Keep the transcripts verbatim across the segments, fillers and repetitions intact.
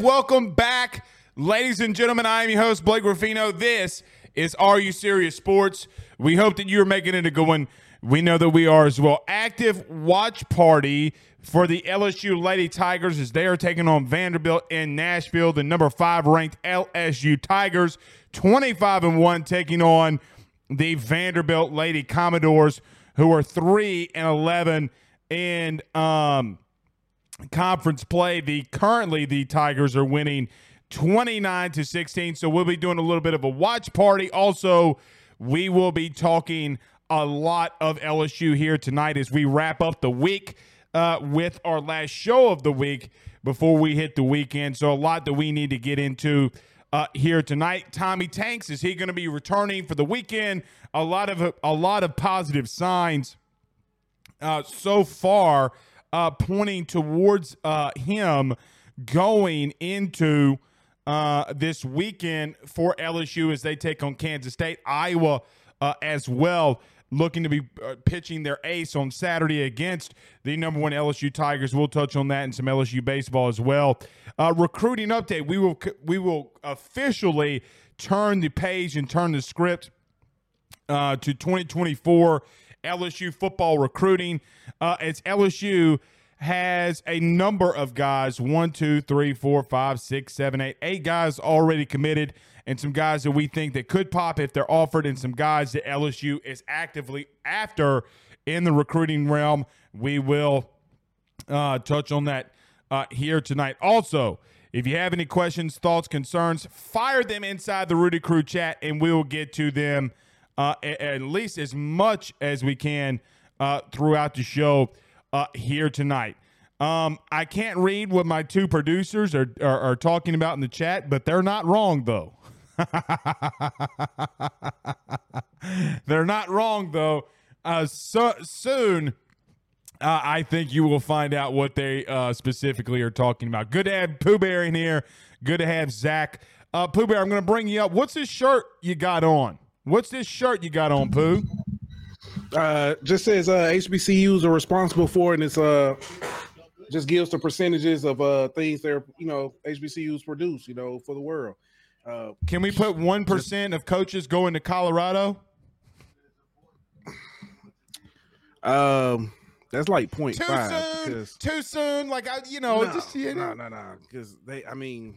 Welcome back, ladies and gentlemen. I am your host, Blake Ruffino. This is Are You Serious Sports? We hope that you're making it a good one. We know that we are as well. Active watch party for the L S U Lady Tigers as they are taking on Vanderbilt in Nashville. The number five ranked L S U Tigers, twenty-five and one, taking on the Vanderbilt Lady Commodores, who are three and eleven and um. conference play. The currently the Tigers are winning twenty-nine to sixteen. So we'll be doing a little bit of a watch party. Also, we will be talking a lot of L S U here tonight as we wrap up the week uh, with our last show of the week before we hit the weekend. So a lot that we need to get into uh, here tonight. Tommy Tanks, is he going to be returning for the weekend? A lot of a lot of positive signs uh, so far. Uh, pointing towards uh, him going into uh, this weekend for L S U as they take on Kansas State. Iowa uh, as well, looking to be uh, pitching their ace on Saturday against the number one L S U Tigers. We'll touch on that and some L S U baseball as well. Uh, recruiting update. We will we will officially turn the page and turn the script uh, to twenty twenty-four L S U football recruiting, uh, as L S U has a number of guys, one, two, three, four, five, six, seven, eight, eight guys already committed, and some guys that we think that could pop if they're offered, and some guys that L S U is actively after in the recruiting realm. We will uh, touch on that uh, here tonight. Also, if you have any questions, thoughts, concerns, fire them inside the Rudy Crew chat, and we will get to them Uh, at least as much as we can uh, throughout the show uh, here tonight. Um, I can't read what my two producers are, are, are talking about in the chat, but they're not wrong, though. They're not wrong, though. Uh, so, soon, uh, I think you will find out what they uh, specifically are talking about. Good to have Pooh Bear in here. Good to have Zach. Uh, Pooh Bear, I'm going to bring you up. What's this shirt you got on? What's this shirt you got on, Pooh? Uh, just says uh, H B C Us are responsible for, and it's uh, just gives the percentages of uh, things they're you know H B C Us produce, you know, for the world. Uh, Can we put one percent of coaches going to Colorado? Um, that's like point too five. Soon, too soon, like I, you know, no, just you know, no, no, no, because they, I mean.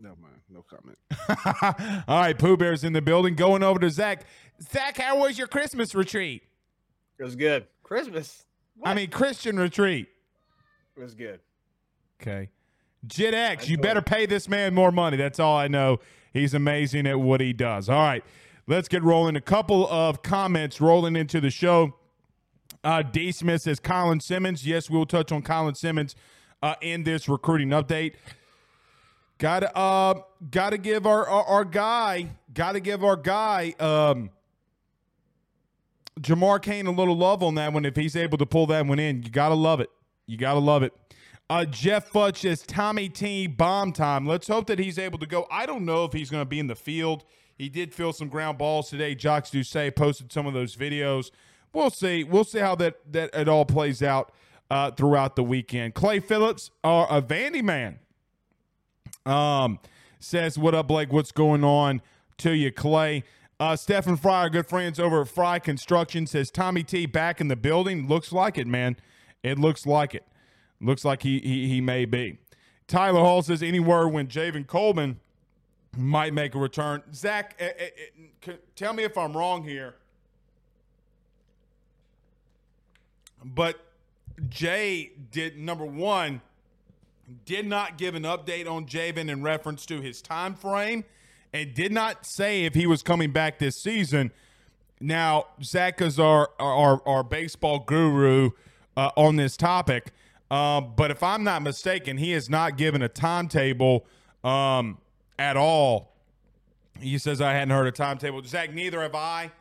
No, man. No comment. All right. Pooh Bear's in the building. Going over to Zach. Zach, how was your Christmas retreat? It was good. Christmas? What? I mean, Christian retreat. It was good. Okay. Jid X, you better pay this man more money. That's all I know. He's amazing at what he does. All right. Let's get rolling. A couple of comments rolling into the show. Uh, D. Smith says Colin Simmons. Yes, we'll touch on Colin Simmons uh, in this recruiting update. Gotta, uh, gotta give our, our our guy, gotta give our guy, um, Jamar Cain a little love on that one. If he's able to pull that one in, you gotta love it. You gotta love it. Uh, Jeff Fudge says Tommy T bomb time. Let's hope that he's able to go. I don't know if he's going to be in the field. He did field some ground balls today. Jocks Ducey posted some of those videos. We'll see. We'll see how that that it all plays out uh, throughout the weekend. Clay Phillips, uh, a Vandy man. Um, says, what up, Blake? What's going on to you, Clay? Uh, Stephen Fry, our good friends over at Fry Construction, says Tommy T back in the building. Looks like it, man. It looks like it. Looks like he he, he may be. Tyler Hall says, any word when Javen Coleman might make a return? Zach, it, it, it, tell me if I'm wrong here, but Jay did, number one, did not give an update on Javen in reference to his time frame and did not say if he was coming back this season. Now, Zach is our, our, our baseball guru uh, on this topic, uh, but if I'm not mistaken, he has not given a timetable um, at all. He says, I hadn't heard a timetable. Zach, neither have I.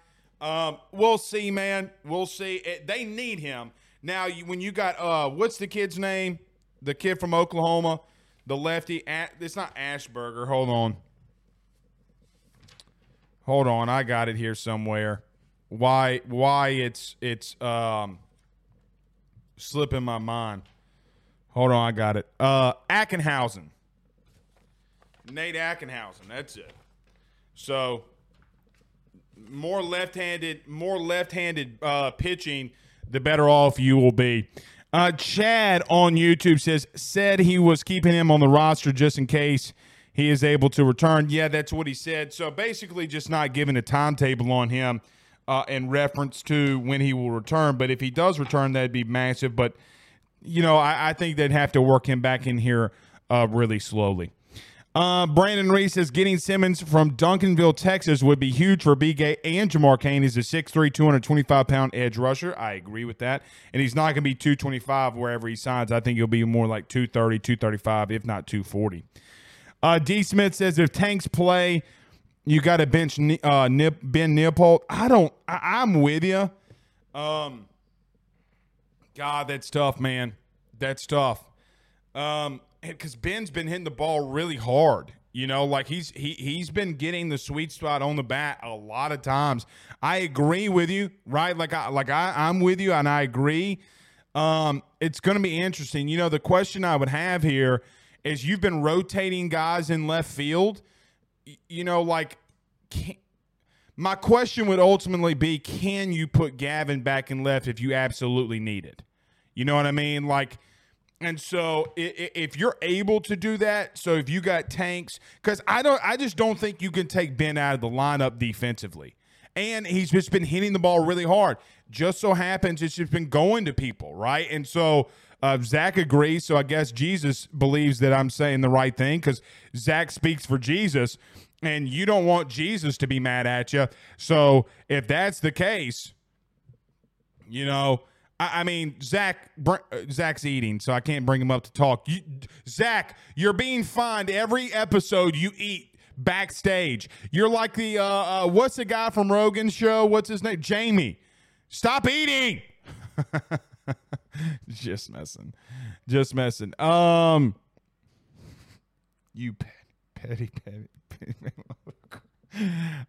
Um, we'll see, man. We'll see. It, they need him. Now, you, when you got uh, – what's the kid's name? The kid from Oklahoma, the lefty. It's not Ashburger. Hold on. Hold on. I got it here somewhere. Why why it's it's um slipping my mind. Hold on. I got it. Uh, Ackenhausen. Nate Ackenhausen. That's it. So, more left-handed, more left-handed uh, pitching, the better off you will be. Uh, Chad on YouTube says, said he was keeping him on the roster just in case he is able to return. Yeah, that's what he said. So basically just not giving a timetable on him uh, in reference to when he will return. But if he does return, that'd be massive. But, you know, I, I think they'd have to work him back in here uh, really slowly. Uh, Brandon Reese says getting Simmons from Duncanville, Texas would be huge for B G and Jamar Cain. He's a six three, two twenty-five pound edge rusher. I agree with that. And he's not going to be two twenty-five wherever he signs. I think he'll be more like two thirty, two thirty-five, if not two forty. Uh, D. Smith says if Tanks play, you got to bench uh, Nip, Ben Neapolt. I don't, I, I'm with you. Um, God, that's tough, man. That's tough. Um, Because Ben's been hitting the ball really hard, you know, like he's he he's been getting the sweet spot on the bat a lot of times. I agree with you, right? Like I like I I'm with you, and I agree. Um, it's going to be interesting. You know, the question I would have here is you've been rotating guys in left field. You know, like can, my question would ultimately be, can you put Gavin back in left if you absolutely need it? You know what I mean, like. And so if you're able to do that, so if you got Tanks, because I don't, I just don't think you can take Ben out of the lineup defensively. And he's just been hitting the ball really hard. Just so happens it's just been going to people, right? And so uh, Zach agrees, so I guess Jesus believes that I'm saying the right thing because Zach speaks for Jesus, and you don't want Jesus to be mad at you. So if that's the case, you know, I mean, Zach, Zach's eating, so I can't bring him up to talk. You, Zach, you're being fined every episode you eat backstage. You're like the, uh, uh, what's the guy from Rogan's show? What's his name? Jamie. Stop eating. Just messing. Just messing. Um, You petty, petty, petty. petty.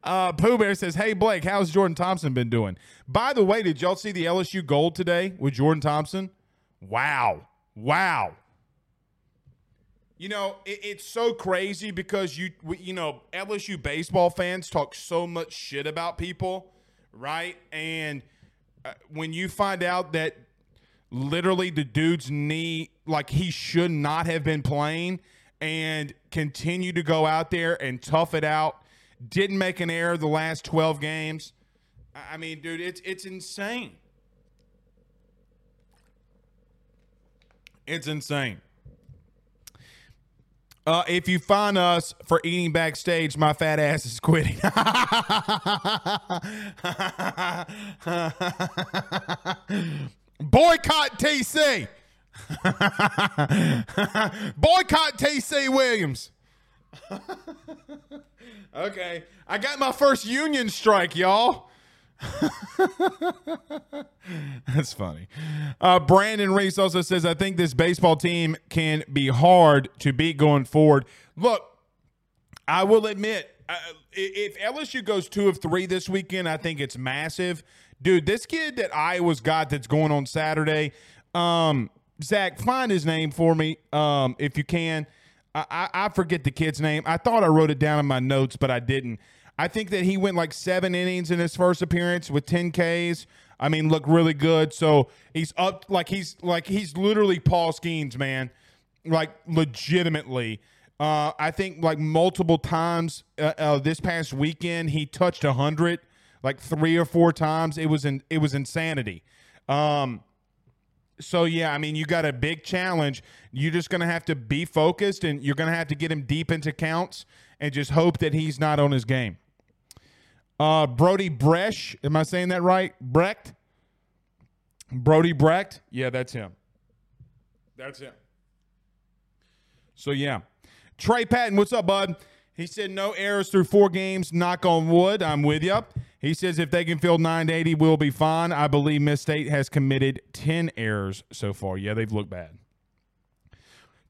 Uh, Pooh Bear says, hey, Blake, how's Jordan Thompson been doing? By the way, did y'all see the L S U goal today with Jordan Thompson? Wow. Wow. You know, it, it's so crazy because, you you know, L S U baseball fans talk so much shit about people, right? And uh, when you find out that literally the dude's knee, like he should not have been playing, and continue to go out there and tough it out. Didn't make an error the last twelve games. I mean, dude, it's it's insane. It's insane. Uh, if you find us for eating backstage, my fat ass is quitting. Boycott T C. Boycott T C Williams. Okay. I got my first union strike, y'all. That's funny. Uh, Brandon Reese also says, I think this baseball team can be hard to beat going forward. Look, I will admit, uh, if L S U goes two of three this weekend, I think it's massive. Dude, this kid that Iowa's got that's going on Saturday, um, Zach, find his name for me um, if you can. I, I forget the kid's name. I thought I wrote it down in my notes, but I didn't. I think that he went like seven innings in his first appearance with ten Ks. I mean, looked really good. So he's up like he's like he's literally Paul Skeens, man. Like legitimately, uh, I think like multiple times uh, uh, this past weekend he touched a hundred, like three or four times. It was in, it was insanity. Um, So, yeah, I mean, you got a big challenge. You're just going to have to be focused, and you're going to have to get him deep into counts and just hope that he's not on his game. Uh, Brody Brecht, am I saying that right? Brecht? Brody Brecht? Yeah, that's him. That's him. So, yeah. Trey Patton, what's up, bud? He said no errors through four games, knock on wood. I'm with you. He says if they can field nine eighty, we'll be fine. I believe Miss State has committed ten errors so far. Yeah, they've looked bad.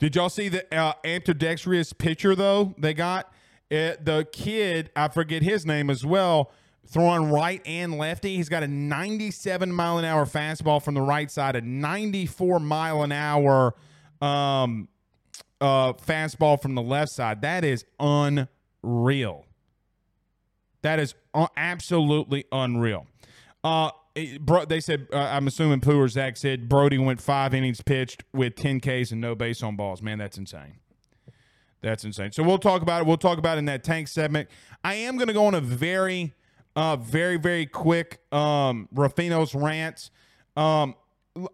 Did y'all see the uh, ambidextrous pitcher, though, they got? It, the kid, I forget his name as well, throwing right and lefty. He's got a ninety-seven mile an hour fastball from the right side, a ninety-four mile an hour um, uh, fastball from the left side. That is unreal. That is absolutely unreal. Uh, it, bro, they said, uh, I'm assuming Pooh or Zach said, Brody went five innings pitched with ten Ks and no base on balls. Man, that's insane. That's insane. So we'll talk about it. We'll talk about it in that tank segment. I am going to go on a very, uh, very, very quick um, Ruffino's rants. Um,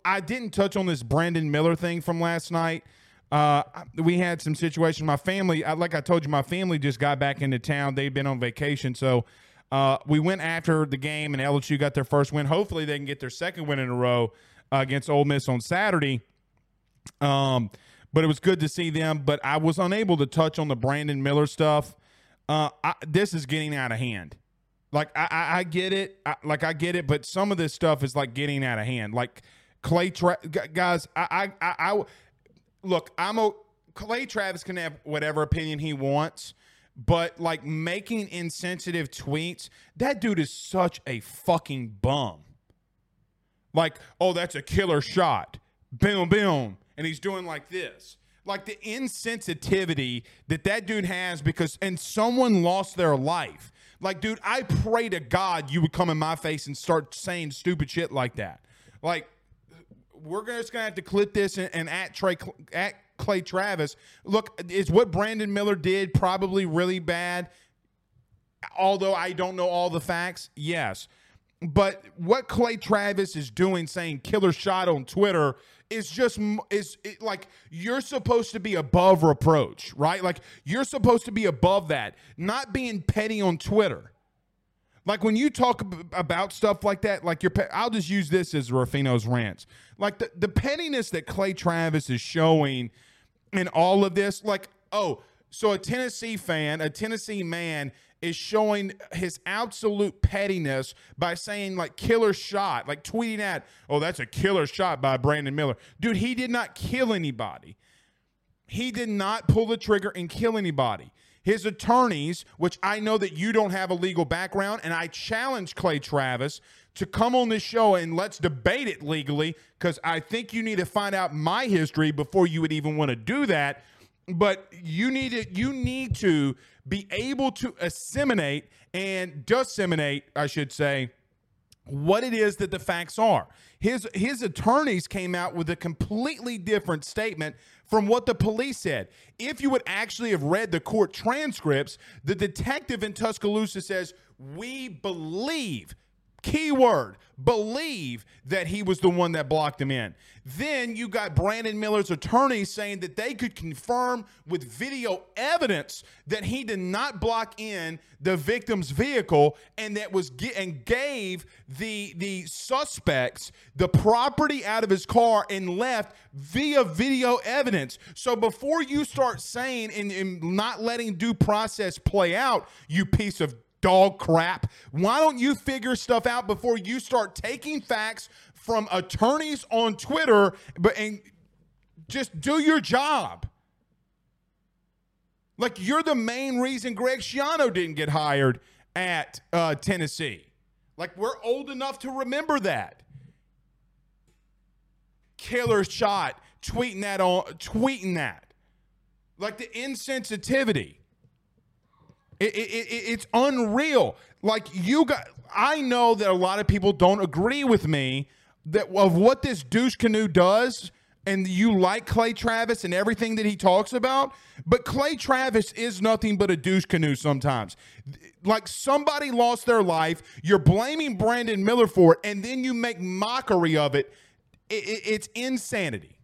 I didn't touch on this Brandon Miller thing from last night. Uh, we had some situations. My family, like I told you, my family just got back into town. They've been on vacation. So uh, we went after the game, and L S U got their first win. Hopefully they can get their second win in a row uh, against Ole Miss on Saturday. Um, but it was good to see them. But I was unable to touch on the Brandon Miller stuff. Uh, I, this is getting out of hand. Like, I, I, I get it. I, like, I get it. But some of this stuff is, like, getting out of hand. Like, Clay Tra- – guys, I I, I – I, Look, I'm a Clay Travis can have whatever opinion he wants, but like making insensitive tweets, that dude is such a fucking bum. Like, oh, that's a killer shot. Boom, boom. And he's doing like this. Like the insensitivity that that dude has because, and someone lost their life. Like, dude, I pray to God you would come in my face and start saying stupid shit like that. Like, we're just going to have to clip this and, and at, Trey, at Clay Travis. Look, is what Brandon Miller did probably really bad, although I don't know all the facts? Yes. But what Clay Travis is doing, saying killer shot on Twitter, is just is it, like you're supposed to be above reproach, right? Like you're supposed to be above that, not being petty on Twitter. Like, when you talk about stuff like that, like your pe- I'll just use this as Ruffino's rants. Like, the, the pettiness that Clay Travis is showing in all of this, like, oh, so a Tennessee fan, a Tennessee man is showing his absolute pettiness by saying, like, killer shot, like tweeting at, oh, that's a killer shot by Brandon Miller. Dude, he did not kill anybody. He did not pull the trigger and kill anybody. His attorneys, which I know that you don't have a legal background, and I challenge Clay Travis to come on this show and let's debate it legally because I think you need to find out my history before you would even want to do that. But you need to, you need to be able to disseminate and disseminate, I should say, what it is that the facts are. His his attorneys came out with a completely different statement from what the police said. If you would actually have read the court transcripts, the detective in Tuscaloosa says, we believe, keyword, believe that he was the one that blocked him in. Then you got Brandon Miller's attorney saying that they could confirm with video evidence that he did not block in the victim's vehicle, and that was and gave the the suspects the property out of his car and left via video evidence. So before you start saying and, and not letting due process play out, you piece of dog crap, why don't you figure stuff out before you start taking facts from attorneys on Twitter, but and just do your job. Like, you're the main reason Greg Schiano didn't get hired at uh, Tennessee. Like, we're old enough to remember that. Killer shot, tweeting that on, tweeting that. Like, the insensitivity. It, it, it, it's unreal. Like, you got, I know that a lot of people don't agree with me that of what this douche canoe does, and you like Clay Travis and everything that he talks about, but Clay Travis is nothing but a douche canoe sometimes. Like, somebody lost their life, you're blaming Brandon Miller for it, and then you make mockery of it. It, it it's insanity.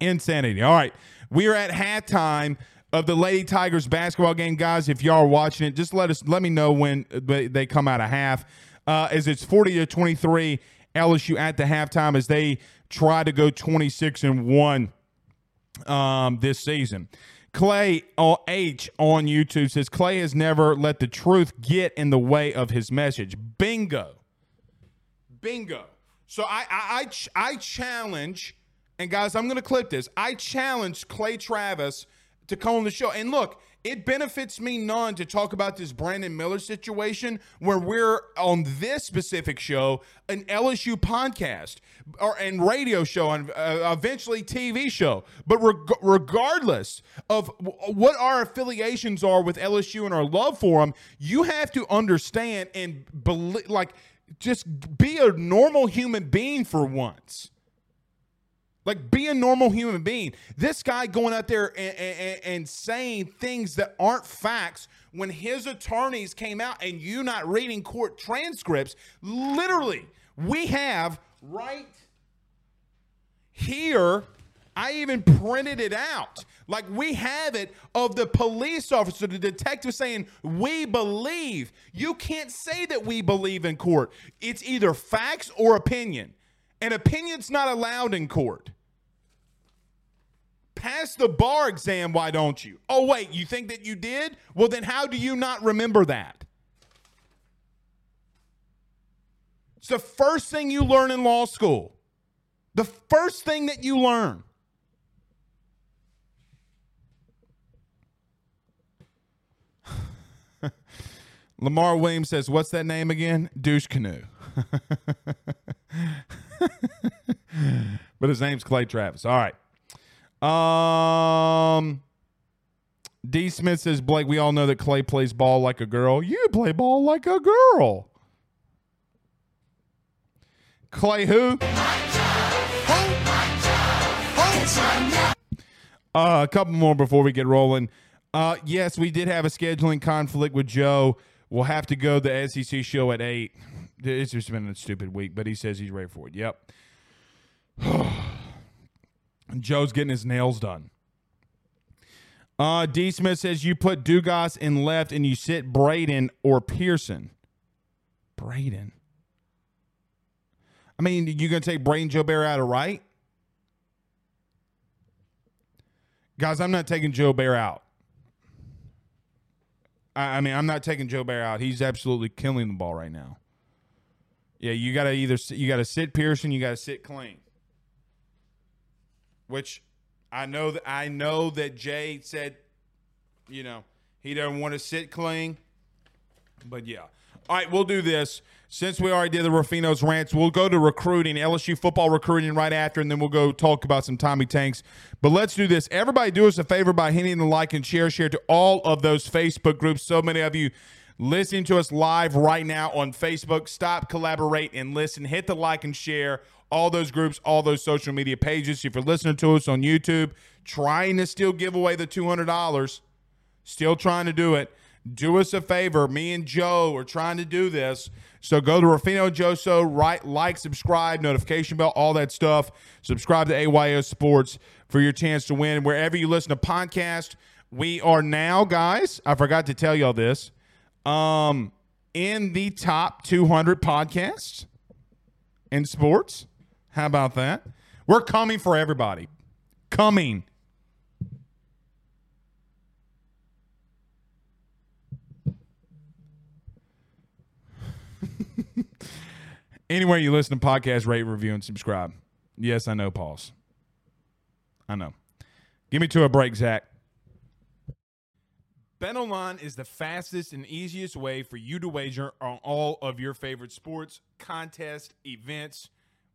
Insanity. All right, we're at halftime of the Lady Tigers basketball game. Guys, if y'all are watching it, just let us let me know when they come out of half. Uh, as it's forty to twenty-three, L S U at the halftime as they try to go twenty-six and one um, this season. Clay H on YouTube says, Clay has never let the truth get in the way of his message. Bingo. Bingo. So I I, I, ch- I challenge, and guys, I'm going to clip this. I challenge Clay Travis to come on the show. And look, it benefits me none to talk about this Brandon Miller situation where we're on this specific show, an L S U podcast or and radio show and uh, eventually T V show. But reg- regardless of w- what our affiliations are with L S U and our love for them, you have to understand and bel- like just be a normal human being for once. Like, be a normal human being. This guy going out there and, and, and saying things that aren't facts when his attorneys came out and you not reading court transcripts. Literally, we have right here, I even printed it out. Like, we have it of the police officer, the detective saying, we believe. You can't say that we believe in court. It's either facts or opinion. And opinion's not allowed in court. Pass the bar exam, why don't you? Oh, wait, you think that you did? Well, then how do you not remember that? It's the first thing you learn in law school. The first thing that you learn. Lamar Williams says, what's that name again? Douche Canoe. But his name's Clay Travis. All right. Um, D. Smith says, Blake, we all know that Clay plays ball like a girl. You play ball like a girl. Clay who? Uh, a couple more before we get rolling. Uh, yes, we did have a scheduling conflict with Joe. We'll have to go to the S E C show at eight. It's just been a stupid week, but he says he's ready for it. Yep. Joe's getting his nails done. Uh, D. Smith says, you put Dugas in left and you sit Braden or Pearson. Braden. I mean, you going to take Braden Joubert out of right? Guys, I'm not taking Joubert out. I, I mean, I'm not taking Joubert out. He's absolutely killing the ball right now. Yeah, you gotta either you gotta sit Pearson, you gotta sit Clean. Which I know that I know that Jay said, you know, he doesn't want to sit Clean, but yeah. All right, we'll do this since we already did the Ruffino's rants. We'll go to recruiting, L S U football recruiting right after, and then we'll go talk about some Tommy Tanks. But let's do this. Everybody, do us a favor by hitting the like and share, share to all of those Facebook groups. So many of you listening to us live right now on Facebook, stop, collaborate, and listen. Hit the like and share. All those groups, all those social media pages. If you're listening to us on YouTube, trying to still give away the two hundred dollars, still trying to do it. Do us a favor. Me and Joe are trying to do this. So go to Ruffino Joso, right, like, subscribe, notification bell, all that stuff. Subscribe to A Y O Sports for your chance to win. Wherever you listen to podcasts, we are now, guys, I forgot to tell y'all this, um, in the top two hundred podcasts in sports. How about that? We're coming for everybody. Coming. Anywhere you listen to podcasts, rate, review, and subscribe. Yes, I know, pause. I know. Give me to a break, Zach. BetOnline is the fastest and easiest way for you to wager on all of your favorite sports, contests, events,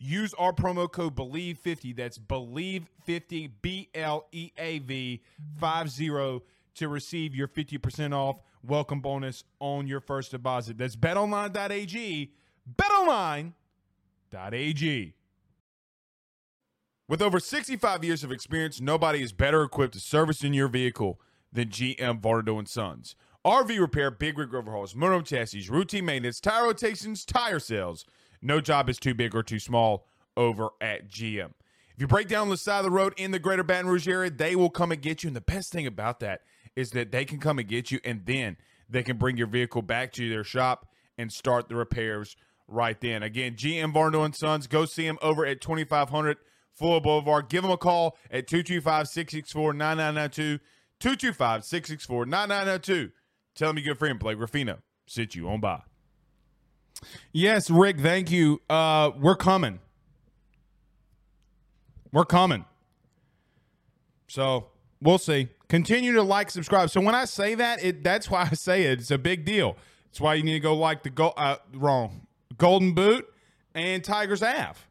Use our promo code believe fifty, that's believe fifty, B L E A V five zero, to receive your fifty percent off welcome bonus on your first deposit. That's betonline.ag, betonline.ag. With over sixty-five years of experience, nobody is better equipped to service in your vehicle than G M Vardo and Sons. R V repair, big rig overhauls, mono chassis, routine maintenance, tire rotations, tire sales. No job is too big or too small over at G M. If you break down on the side of the road in the greater Baton Rouge area, they will come and get you. And the best thing about that is that they can come and get you, and then they can bring your vehicle back to their shop and start the repairs right then. Again, G M Varno and Sons, go see them over at twenty-five hundred Fuller Boulevard. Give them a call at two two five, six six four, nine nine nine two, two two five, six six four, nine nine nine two. Tell them your good friend Blake Ruffino sent you on by. Yes, Rick, thank you. Uh, we're coming. We're coming. So we'll see. Continue to like, subscribe. So when I say that, it that's why I say it. It's a big deal. That's why you need to go like the go- uh, wrong Golden Boot and Tigers Half.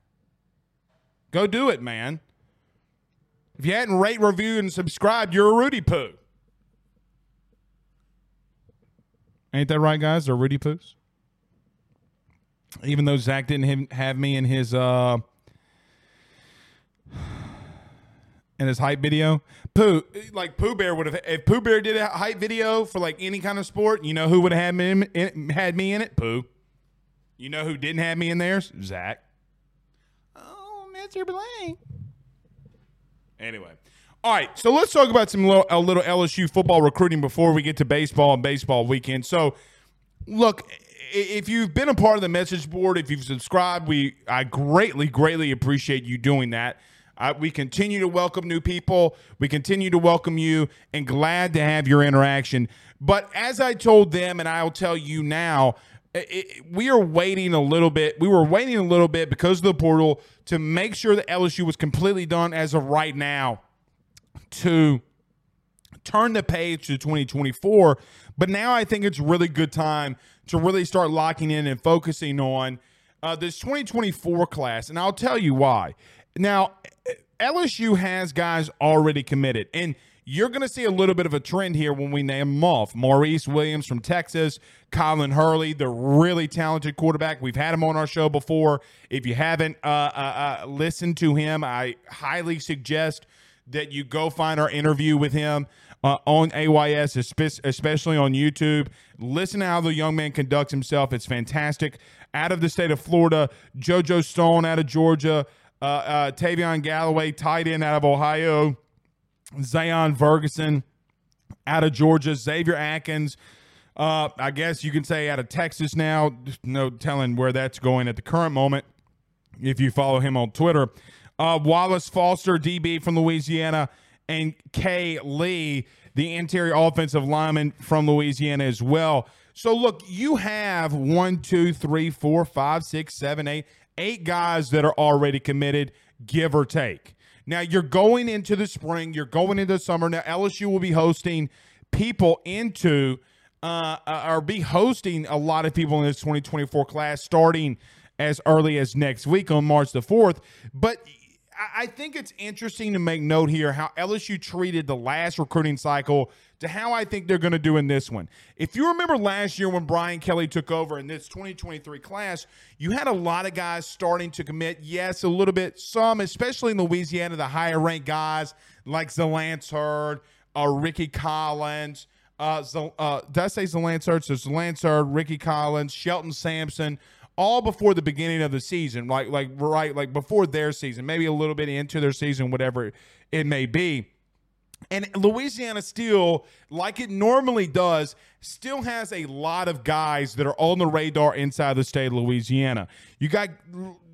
Go do it, man. If you hadn't rate, reviewed, and subscribed, you're a Rudy Poo. Ain't that right, guys? They're Rudy Poos. Even though Zach didn't have me in his uh, in his hype video, Pooh, like Pooh Bear would have. If Pooh Bear did a hype video for like any kind of sport, you know who would have had me in it? Had me in it? Pooh. You know who didn't have me in theirs? Zach. Oh, Mister Blank. Anyway, all right. So let's talk about some little, a little L S U football recruiting before we get to baseball and baseball weekend. So, look. If you've been a part of the message board, if you've subscribed, we I greatly, greatly appreciate you doing that. Uh, we continue to welcome new people. We continue to welcome you and glad to have your interaction. But as I told them, and I'll tell you now, it, it, we are waiting a little bit. We were waiting a little bit because of the portal to make sure that L S U was completely done as of right now to turn the page to twenty twenty-four. But now I think it's really good time to really start locking in and focusing on uh, this twenty twenty-four class. And I'll tell you why. Now, L S U has guys already committed. And you're going to see a little bit of a trend here when we name them off. Maurice Williams from Texas, Colin Hurley, the really talented quarterback. We've had him on our show before. If you haven't uh, uh, uh, listened to him, I highly suggest that you go find our interview with him uh, on A Y S, especially on YouTube. Listen to how the young man conducts himself. It's fantastic. Out of the state of Florida, JoJo Stone out of Georgia, uh, uh, Tavion Galloway, tight end out of Ohio, Zion Ferguson out of Georgia, Xavier Atkins, uh, I guess you can say out of Texas now. No telling where that's going at the current moment if you follow him on Twitter. Uh, Wallace Foster, D B from Louisiana, and Kay Lee, the interior offensive lineman from Louisiana as well. So, look, you have one, two, three, four, five, six, seven, eight, eight guys that are already committed, give or take. Now, you're going into the spring. You're going into the summer. Now, L S U will be hosting people into uh, or be hosting a lot of people in this twenty twenty-four class starting as early as next week on March the fourth. But I think it's interesting to make note here how L S U treated the last recruiting cycle to how I think they're going to do in this one. If you remember last year when Brian Kelly took over in this twenty twenty-three class, you had a lot of guys starting to commit. Yes, a little bit, some, especially in Louisiana, the higher-ranked guys like Zalance Hurd, uh, Ricky Collins. Uh, Z- uh, did I say Zalance Hurd? So Zalance Hurd, Ricky Collins, Shelton Sampson, all before the beginning of the season, like like right, like before their season, maybe a little bit into their season, whatever it may be. And Louisiana still, like it normally does, still has a lot of guys that are on the radar inside the state of Louisiana. You got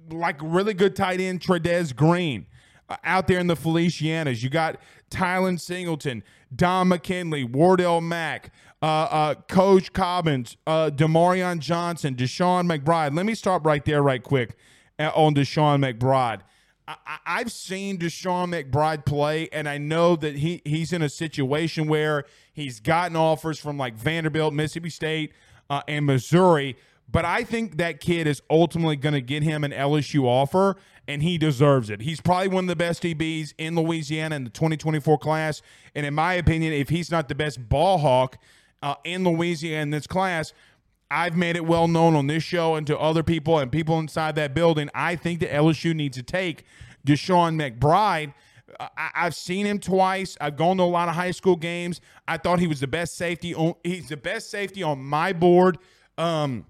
like really good tight end Tredez Green uh, out there in the Felicianas. You got Tylen Singleton, Don McKinley, Wardell Mack, Uh, uh, Coach Cobbins, uh, Demarion Johnson, Deshaun McBride. Let me stop right there right quick on Deshaun McBride. I, I've seen Deshaun McBride play, and I know that he he's in a situation where he's gotten offers from like Vanderbilt, Mississippi State, uh, and Missouri, but I think that kid is ultimately going to get him an L S U offer, and he deserves it. He's probably one of the best D Bs in Louisiana in the twenty twenty-four class, and in my opinion, if he's not the best ball hawk Uh, in Louisiana in this class, I've made it well known on this show and to other people and people inside that building, I think that L S U needs to take Deshaun McBride. Uh, I, I've seen him twice. I've gone to a lot of high school games. I thought he was the best safety. On, he's the best safety on my board. Um,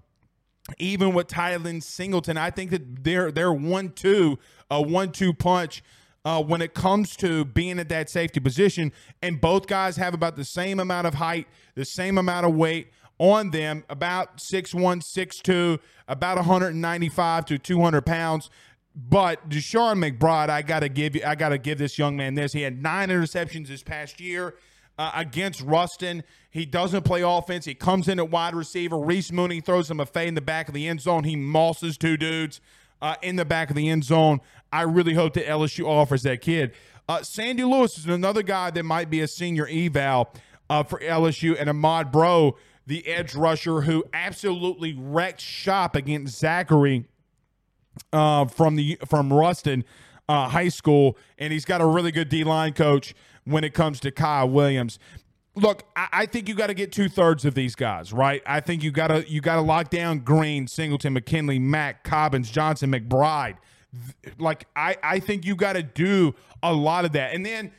even with Tylen Singleton, I think that they're they're one two a one two punch. Uh, when it comes to being at that safety position, and both guys have about the same amount of height, the same amount of weight on them, about six one, six two, about one ninety-five to two hundred pounds. But Deshaun McBride, I gotta give you, I gotta give this young man this. He had nine interceptions this past year uh, against Ruston. He doesn't play offense. He comes in at wide receiver. Reese Mooney throws him a fade in the back of the end zone. He mosses two dudes. Uh, in the back of the end zone. I really hope that L S U offers that kid. Uh, Sandy Lewis is another guy that might be a senior eval uh, for L S U, and Ahmad Bro, the edge rusher who absolutely wrecked shop against Zachary uh, from the from Ruston uh, High School, and he's got a really good D-line coach when it comes to Kyle Williams. Look, I, I think you got to get two-thirds of these guys, right? I think you got to you got to lock down Green, Singleton, McKinley, Mack, Cobbins, Johnson, McBride. Like, I, I think you got to do a lot of that. And then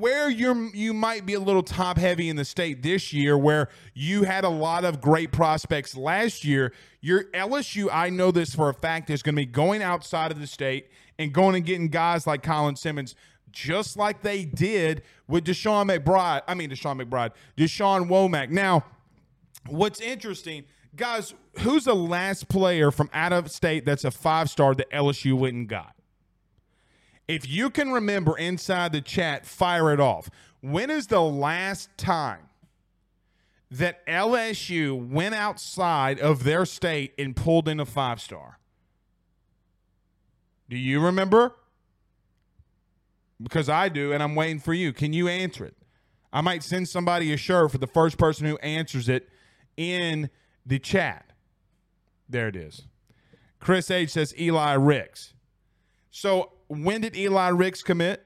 where you're you might be a little top-heavy in the state this year, where you had a lot of great prospects last year, your L S U, I know this for a fact, is going to be going outside of the state and going and getting guys like Colin Simmons, just like they did with Deshaun McBride. I mean, Deshaun McBride, Deshaun Womack. Now, what's interesting, guys, who's the last player from out of state that's a five-star that L S U went and got? If you can remember inside the chat, fire it off. When is the last time that L S U went outside of their state and pulled in a five-star? Do you remember? Because I do, and I'm waiting for you. Can you answer it? I might send somebody a shirt for the first person who answers it in the chat. There it is. Chris H says Eli Ricks. So when did Eli Ricks commit?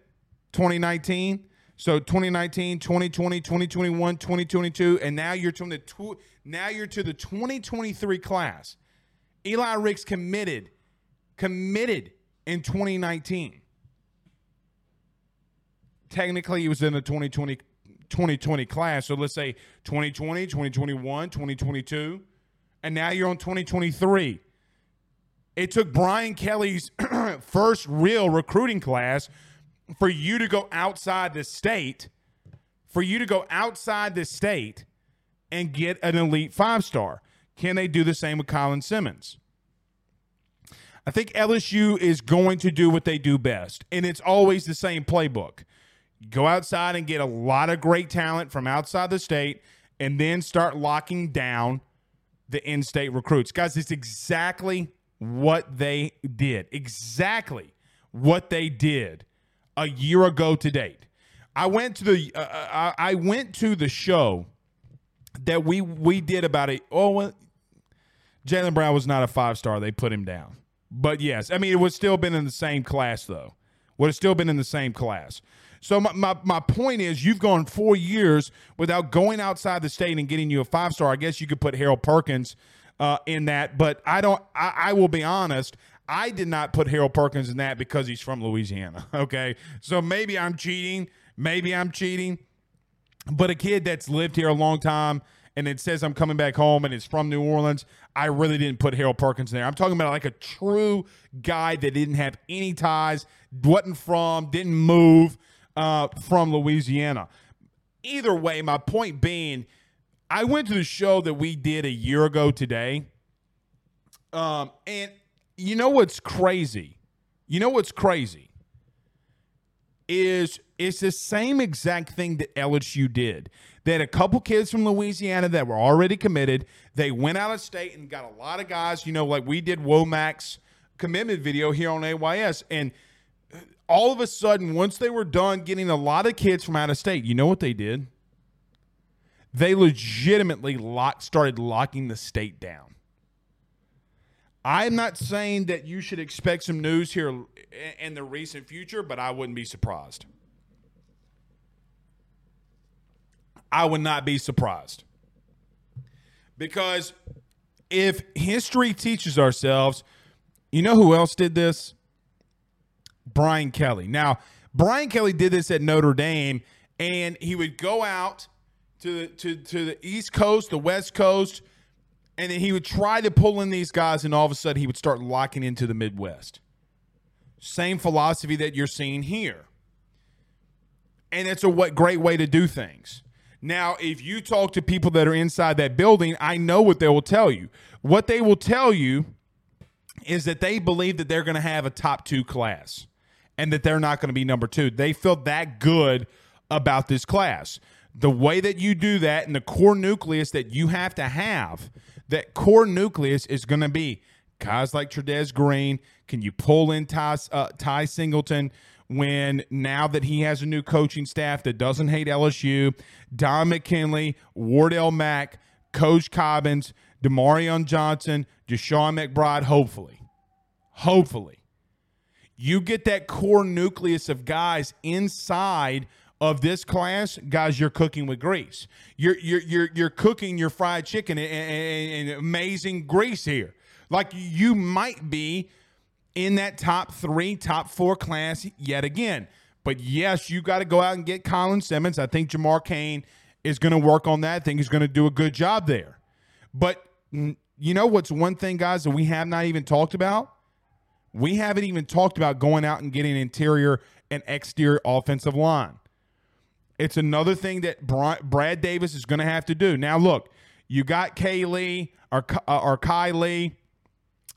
twenty nineteen. So twenty nineteen, twenty twenty, twenty twenty-one, twenty twenty-two, and now you're to the tw- now you're to the twenty twenty-three class. Eli Ricks committed, committed in twenty nineteen. Technically, he was in the twenty twenty, twenty twenty class. So let's say twenty twenty, twenty twenty-one, twenty twenty-two, and now you're on twenty twenty-three. It took Brian Kelly's first real recruiting class for you to go outside the state, for you to go outside the state and get an elite five-star. Can they do the same with Colin Simmons? I think L S U is going to do what they do best, and it's always the same playbook. Go outside and get a lot of great talent from outside the state and then start locking down the in-state recruits. Guys, it's exactly what they did. Exactly what they did a year ago to date. I went to the uh, I went to the show that we we did about it. Oh, well, Jaylen Brown was not a five-star. They put him down. But, yes, I mean, it would still been in the same class, though. Would have still been in the same class. So my, my, my point is you've gone four years without going outside the state and getting you a five-star. I guess you could put Harold Perkins uh, in that, but I don't. I, I will be honest. I did not put Harold Perkins in that because he's from Louisiana, okay? So maybe I'm cheating. Maybe I'm cheating. But a kid that's lived here a long time and it says I'm coming back home and it's from New Orleans, I really didn't put Harold Perkins in there. I'm talking about like a true guy that didn't have any ties, wasn't from, didn't move uh, from Louisiana. Either way, my point being, I went to the show that we did a year ago today. Um, and you know what's crazy? You know what's crazy? Is it's the same exact thing that L S U did. They had a couple kids from Louisiana that were already committed. They went out of state and got a lot of guys, you know, like we did Womack's commitment video here on A Y S. And all of a sudden, once they were done getting a lot of kids from out of state, you know what they did? They legitimately lock, started locking the state down. I'm not saying that you should expect some news here in the recent future, but I wouldn't be surprised. I would not be surprised. Because if history teaches ourselves, you know who else did this? Brian Kelly. Now, Brian Kelly did this at Notre Dame, and he would go out to, to, to the East Coast, the West Coast, and then he would try to pull in these guys, and all of a sudden he would start locking into the Midwest. Same philosophy that you're seeing here. And it's a what great way to do things. Now, if you talk to people that are inside that building, I know what they will tell you. What they will tell you is that they believe that they're going to have a top two class and that they're not going to be number two. They feel that good about this class. The way that you do that and the core nucleus that you have to have, that core nucleus is going to be guys like Tredez Green. Can you pull in Ty, uh, Ty Singleton? When now that he has a new coaching staff that doesn't hate L S U, Don McKinley, Wardell Mack, Coach Cobbins, Demarion Johnson, Deshaun McBride, hopefully, hopefully, you get that core nucleus of guys inside of this class. Guys, you're cooking with grease. You're you're you're you're cooking your fried chicken in, in, in amazing grease here. Like you might be in that top three, top four class yet again. But, yes, you got to go out and get Colin Simmons. I think Jamar Cain is going to work on that. I think he's going to do a good job there. But you know what's one thing, guys, that we have not even talked about? We haven't even talked about going out and getting interior and exterior offensive line. It's another thing that Brad Davis is going to have to do. Now, look, you got Kay Lee or, or Kai Lee.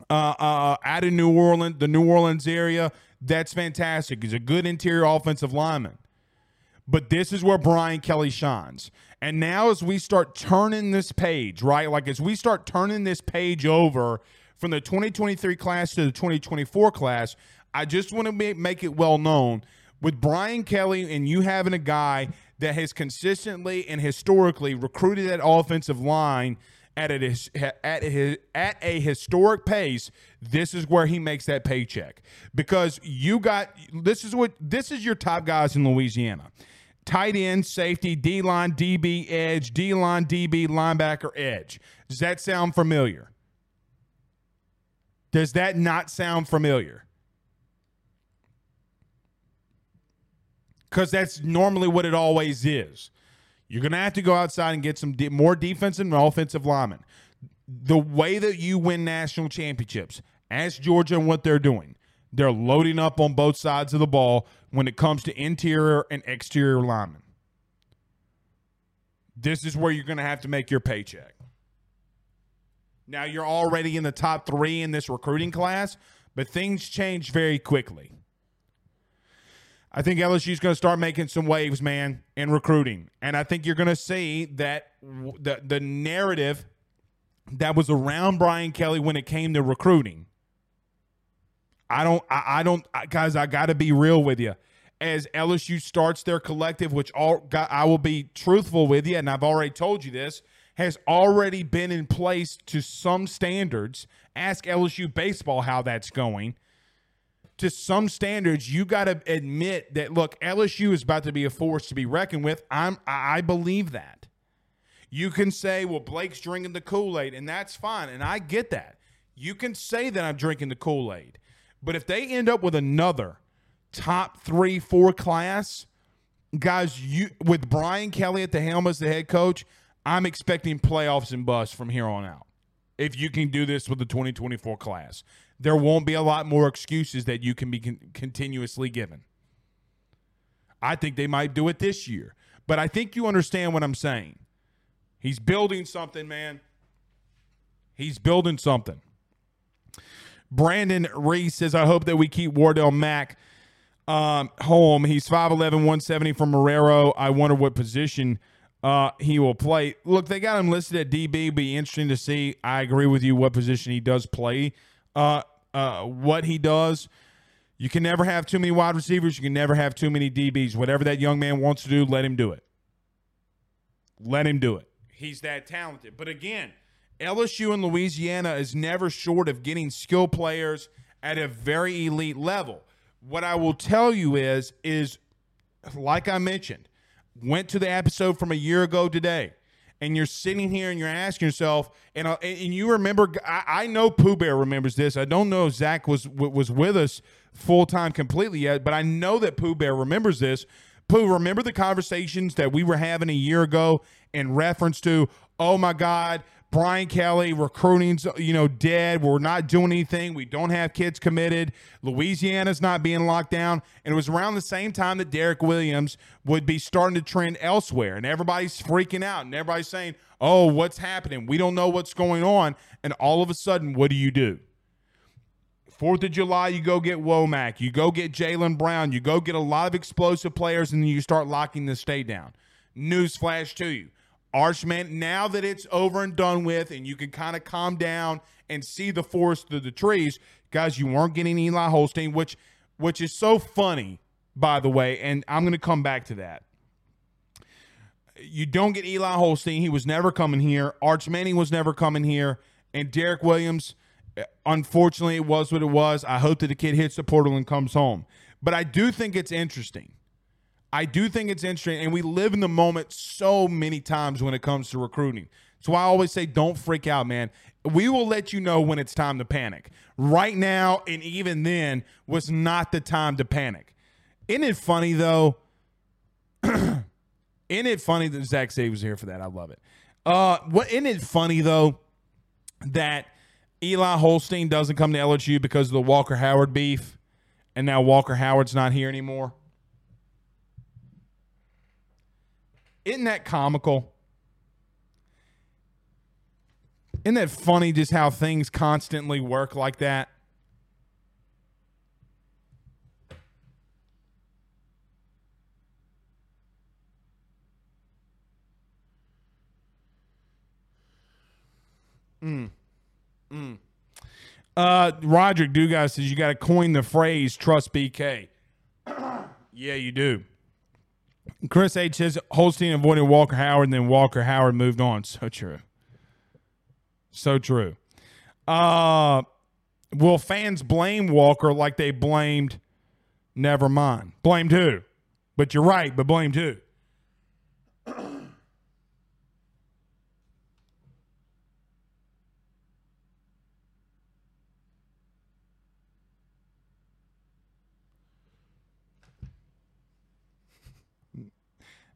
Uh, uh, out of New Orleans, the New Orleans area, that's fantastic. He's a good interior offensive lineman. But this is where Brian Kelly shines. And now as we start turning this page, right, like as we start turning this page over from the twenty twenty-three class to the twenty twenty-four class, I just want to make it well known with Brian Kelly and you having a guy that has consistently and historically recruited that offensive line At a, at, a, at a historic pace, this is where he makes that paycheck. Because you got this is what this is your top guys in Louisiana. Tight end, safety, D-line, D B, edge, D-line, D B, linebacker, edge. Does that sound familiar? Does that not sound familiar? Because that's normally what it always is. You're going to have to go outside and get some de- more defensive and offensive linemen. The way that you win national championships, ask Georgia and what they're doing. They're loading up on both sides of the ball when it comes to interior and exterior linemen. This is where you're going to have to make your paycheck. Now, you're already in the top three in this recruiting class, but things change very quickly. I think L S U is going to start making some waves, man, in recruiting. And I think you're going to see that the, the narrative that was around Brian Kelly when it came to recruiting. I don't, I, I don't, I, guys, I got to be real with you. As L S U starts their collective, which all I will be truthful with you, and I've already told you this, has already been in place to some standards. Ask L S U baseball how that's going. To some standards, you got to admit that, look, L S U is about to be a force to be reckoned with. I'm, I believe that. You can say, well, Blake's drinking the Kool-Aid, and that's fine, and I get that. You can say that I'm drinking the Kool-Aid. But if they end up with another top three, four class, guys, you with Brian Kelly at the helm as the head coach, I'm expecting playoffs and busts from here on out. If you can do this with the twenty twenty-four class, there won't be a lot more excuses that you can be con- continuously given. I think they might do it this year, but I think you understand what I'm saying. He's building something, man. He's building something. Brandon Reese says, I hope that we keep Wardell Mack um, home. He's five eleven, one seventy from Marrero. I wonder what position uh, he will play. Look, they got him listed at D B. Be interesting to see. I agree with you what position he does play, uh, uh, what he does. You can never have too many wide receivers. You can never have too many D Bs. Whatever that young man wants to do, let him do it. Let him do it. He's that talented. But again, L S U in Louisiana is never short of getting skill players at a very elite level. What I will tell you is, is like I mentioned, went to the episode from a year ago today, and you're sitting here and you're asking yourself, and I, and you remember, I, I know Pooh Bear remembers this. I don't know if Zach was was with us full time completely yet, but I know that Pooh Bear remembers this. Pooh, remember the conversations that we were having a year ago in reference to, oh my God, Brian Kelly, recruiting's, you know, dead. We're not doing anything. We don't have kids committed. Louisiana's not being locked down. And it was around the same time that Derek Williams would be starting to trend elsewhere. And everybody's freaking out. And everybody's saying, oh, what's happening? We don't know what's going on. And all of a sudden, what do you do? Fourth of July, you go get Womack. You go get Jaylen Brown. You go get a lot of explosive players, and then you start locking the state down. Newsflash to you. Archman, now that it's over and done with and you can kind of calm down and see the forest through the trees, guys, you weren't getting Eli Holstein, which which is so funny, by the way, and I'm going to come back to that. You don't get Eli Holstein. He was never coming here. Arch Manning was never coming here. And Derek Williams, unfortunately, it was what it was. I hope that the kid hits the portal and comes home. But I do think it's interesting. I do think it's interesting, and we live in the moment so many times when it comes to recruiting. So I always say, don't freak out, man. We will let you know when it's time to panic. Right now, and even then, was not the time to panic. Isn't it funny, though? Isn't it funny that Zach Sage was here for that? I love it. Uh, what, isn't it funny, though, that Eli Holstein doesn't come to L S U because of the Walker Howard beef, and now Walker Howard's not here anymore? Isn't that comical? Isn't that funny just how things constantly work like that? Mm. Mm. Uh, Roger Dugas says, you got to coin the phrase, trust B K. Yeah, you do. Chris H says Holstein avoided Walker Howard, and then Walker Howard moved on. So true. So true. Uh, will fans blame Walker like they blamed? Never mind. Blamed who? But you're right, but blamed who?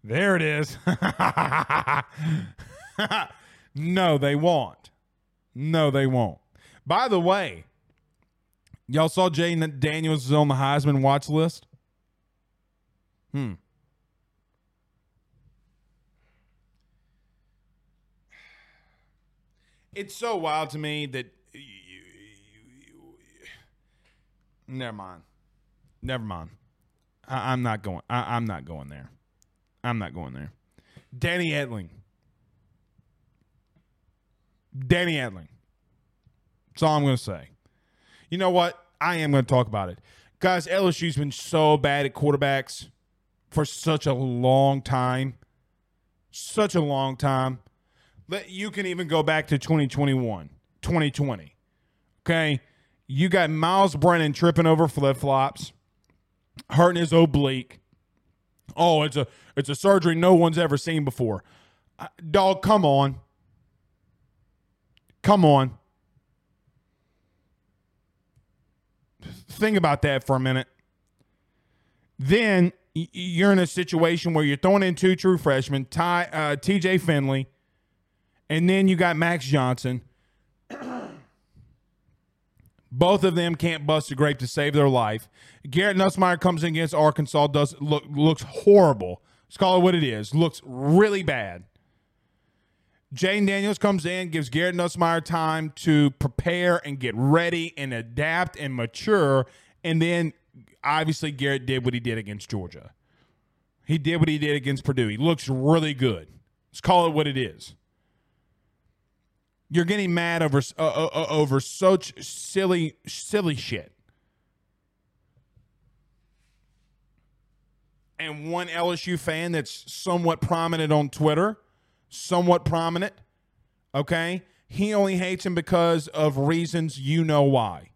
There it is. No, they won't. No, they won't. By the way, y'all saw Jayden Daniels is on the Heisman watch list? Hmm. It's so wild to me that... Never mind. Never mind. I, I'm not going. I, I'm not going there. I'm not going there. Danny Etling. Danny Etling. That's all I'm going to say. You know what? I am going to talk about it. Guys, L S U's been so bad at quarterbacks for such a long time. Such a long time. You can even go back to twenty twenty-one, twenty twenty. Okay? You got Miles Brennan tripping over flip-flops, hurting his oblique. Oh, it's a it's a surgery no one's ever seen before. Uh, dog, come on. Come on. Think about that for a minute. Then you're in a situation where you're throwing in two true freshmen, Ty, uh, T J Finley, and then you got Max Johnson. Both of them can't bust a grape to save their life. Garrett Nussmeyer comes in against Arkansas, does look looks horrible. Let's call it what it is. Looks really bad. Jayden Daniels comes in, gives Garrett Nussmeyer time to prepare and get ready and adapt and mature. And then, obviously, Garrett did what he did against Georgia. He did what he did against Purdue. He looks really good. Let's call it what it is. You're getting mad over uh, uh, over such silly, silly shit. And one L S U fan that's somewhat prominent on Twitter, somewhat prominent, okay? He only hates him because of reasons you know why.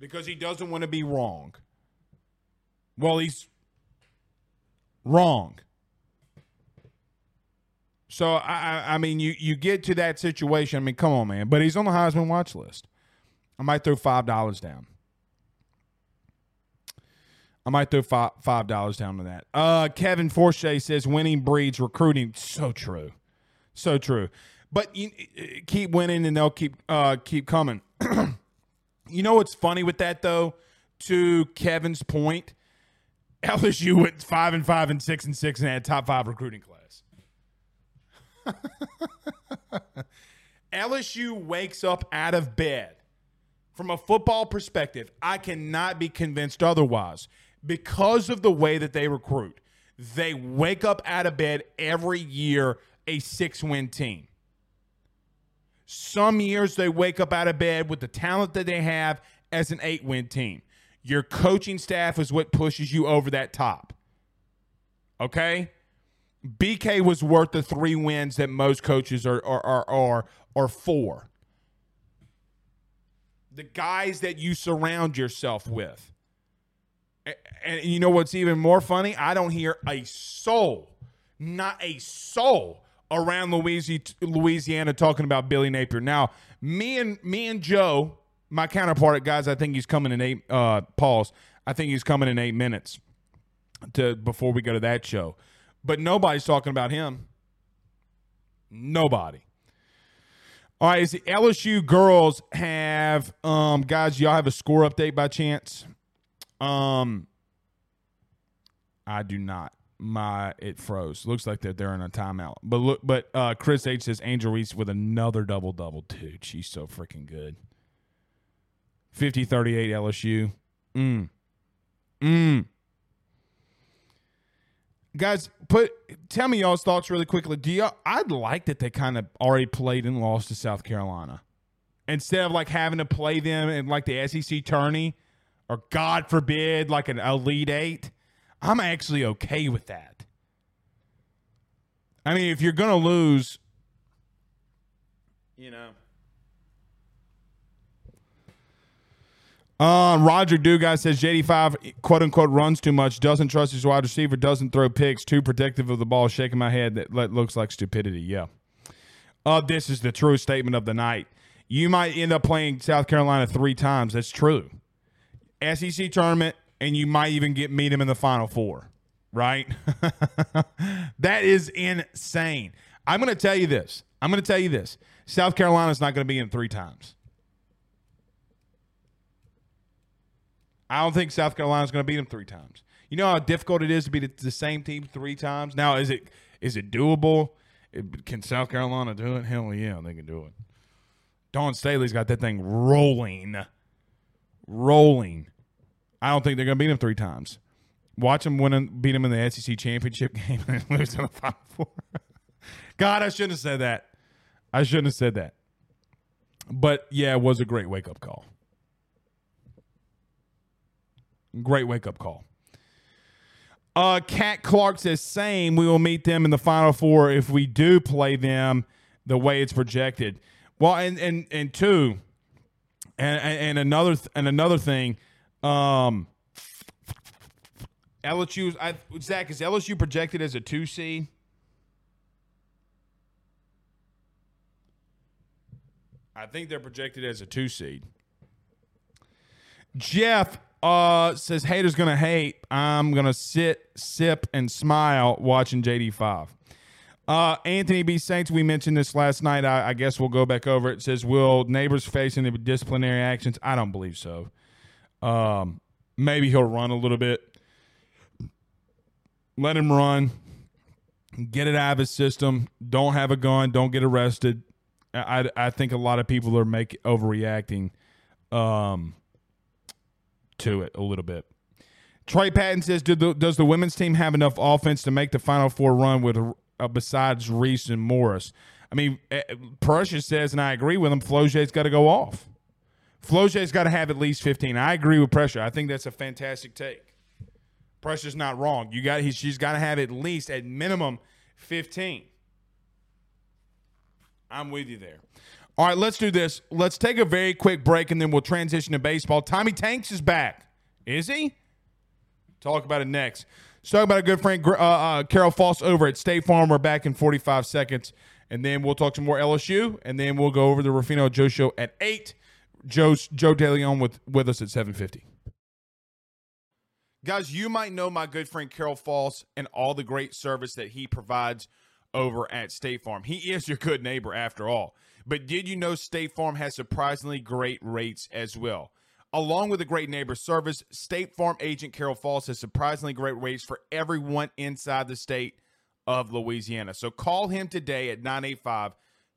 Because he doesn't want to be wrong. Well, he's wrong. So, I, I, I mean, you, you get to that situation. I mean, come on, man. But he's on the Heisman watch list. I might throw five dollars down. I might throw five, $5 down to that. Uh, Kevin Forche says, winning breeds recruiting. So true. So true. But you, you keep winning and they'll keep uh, keep coming. You know what's funny with that, though? To Kevin's point, L S U went five and five five and, five and six and six and had top five recruiting class. L S U wakes up out of bed. From a football perspective, I cannot be convinced otherwise because of the way that they recruit. They wake up out of bed every year a six-win team. Some years they wake up out of bed with the talent that they have as an eight-win team. Your coaching staff is what pushes you over that top. Okay? B K was worth the three wins that most coaches are are are are, are for. The guys that you surround yourself with. And, and you know what's even more funny? I don't hear a soul, not a soul around Louisiana talking about Billy Napier. Now, me and me and Joe, my counterpart at guys, I think he's coming in eight uh, pause. I think he's coming in eight minutes to before we go to that show. But nobody's talking about him. Nobody. All right, is the L S U girls have, um, guys, y'all have a score update by chance? Um, I do not. My it froze. Looks like that they're in a timeout. But look, but uh, Chris H says Angel Reese with another double double. Dude, she's so freaking good. fifty thirty-eight L S U. Mm. Mm. Guys, put tell me y'all's thoughts really quickly. Do y'all, I'd like that they kind of already played and lost to South Carolina. Instead of like having to play them in like the S E C tourney or God forbid like an Elite Eight, I'm actually okay with that. I mean, if you're going to lose, you know. Uh, Roger Dugas says J D five, quote-unquote, runs too much, doesn't trust his wide receiver, doesn't throw picks, too protective of the ball, shaking my head. That looks like stupidity, yeah. Uh, this is the truest statement of the night. You might end up playing South Carolina three times. That's true. S E C tournament, and you might even get meet them in the Final Four, right? That is insane. I'm going to tell you this. I'm going to tell you this. South Carolina's not going to be in three times. I don't think South Carolina's going to beat them three times. You know how difficult it is to beat the same team three times? Now, is it is it doable? It, can South Carolina do it? Hell yeah, they can do it. Dawn Staley's got that thing rolling. Rolling. I don't think they're going to beat them three times. Watch them win and beat them in the S E C championship game and lose in the Final Four. God, I shouldn't have said that. I shouldn't have said that. But, yeah, it was a great wake-up call. Great wake-up call. Uh, Cat Clark says, same. We will meet them in the Final Four if we do play them the way it's projected. Well, and and and two, and and another th- and another thing, um, L S U. I, Zach, is L S U projected as a two seed? I think they're projected as a two seed. Jeff. Uh, says haters gonna hate. I'm gonna sit, sip, and smile watching J D five. Uh, Anthony B. Saints, we mentioned this last night. I, I guess we'll go back over it. It says, will neighbors face any disciplinary actions? I don't believe so. Um, maybe he'll run a little bit. Let him run. Get it out of his system. Don't have a gun. Don't get arrested. I, I, I think a lot of people are make overreacting. Um. To it a little bit. Trey Patton says, Do the, does the women's team have enough offense to make the Final Four run with uh, besides Reese and Morris? I mean, uh, Prussia says, and I agree with him, Flauger's got to go off. Flauger's got to have at least fifteen. I agree with Prussia. I think that's a fantastic take. Prussia's not wrong. You got, he, she's got to have at least, at minimum, fifteen. I'm with you there. All right, let's do this. Let's take a very quick break, and then we'll transition to baseball. Tommy Tanks is back. Is he? Talk about it next. Let's talk about a good friend, uh, uh, Carol Foss over at State Farm. We're back in forty-five seconds, and then we'll talk some more L S U, and then we'll go over the Ruffino Joe Show at eight. Joe's, Joe DeLeon with, with us at seven fifty. Guys, you might know my good friend Carol Foss and all the great service that he provides over at State Farm. He is your good neighbor after all. But did you know State Farm has surprisingly great rates as well? Along with a great neighbor service, State Farm agent Carol Foss has surprisingly great rates for everyone inside the state of Louisiana. So call him today at nine eight five,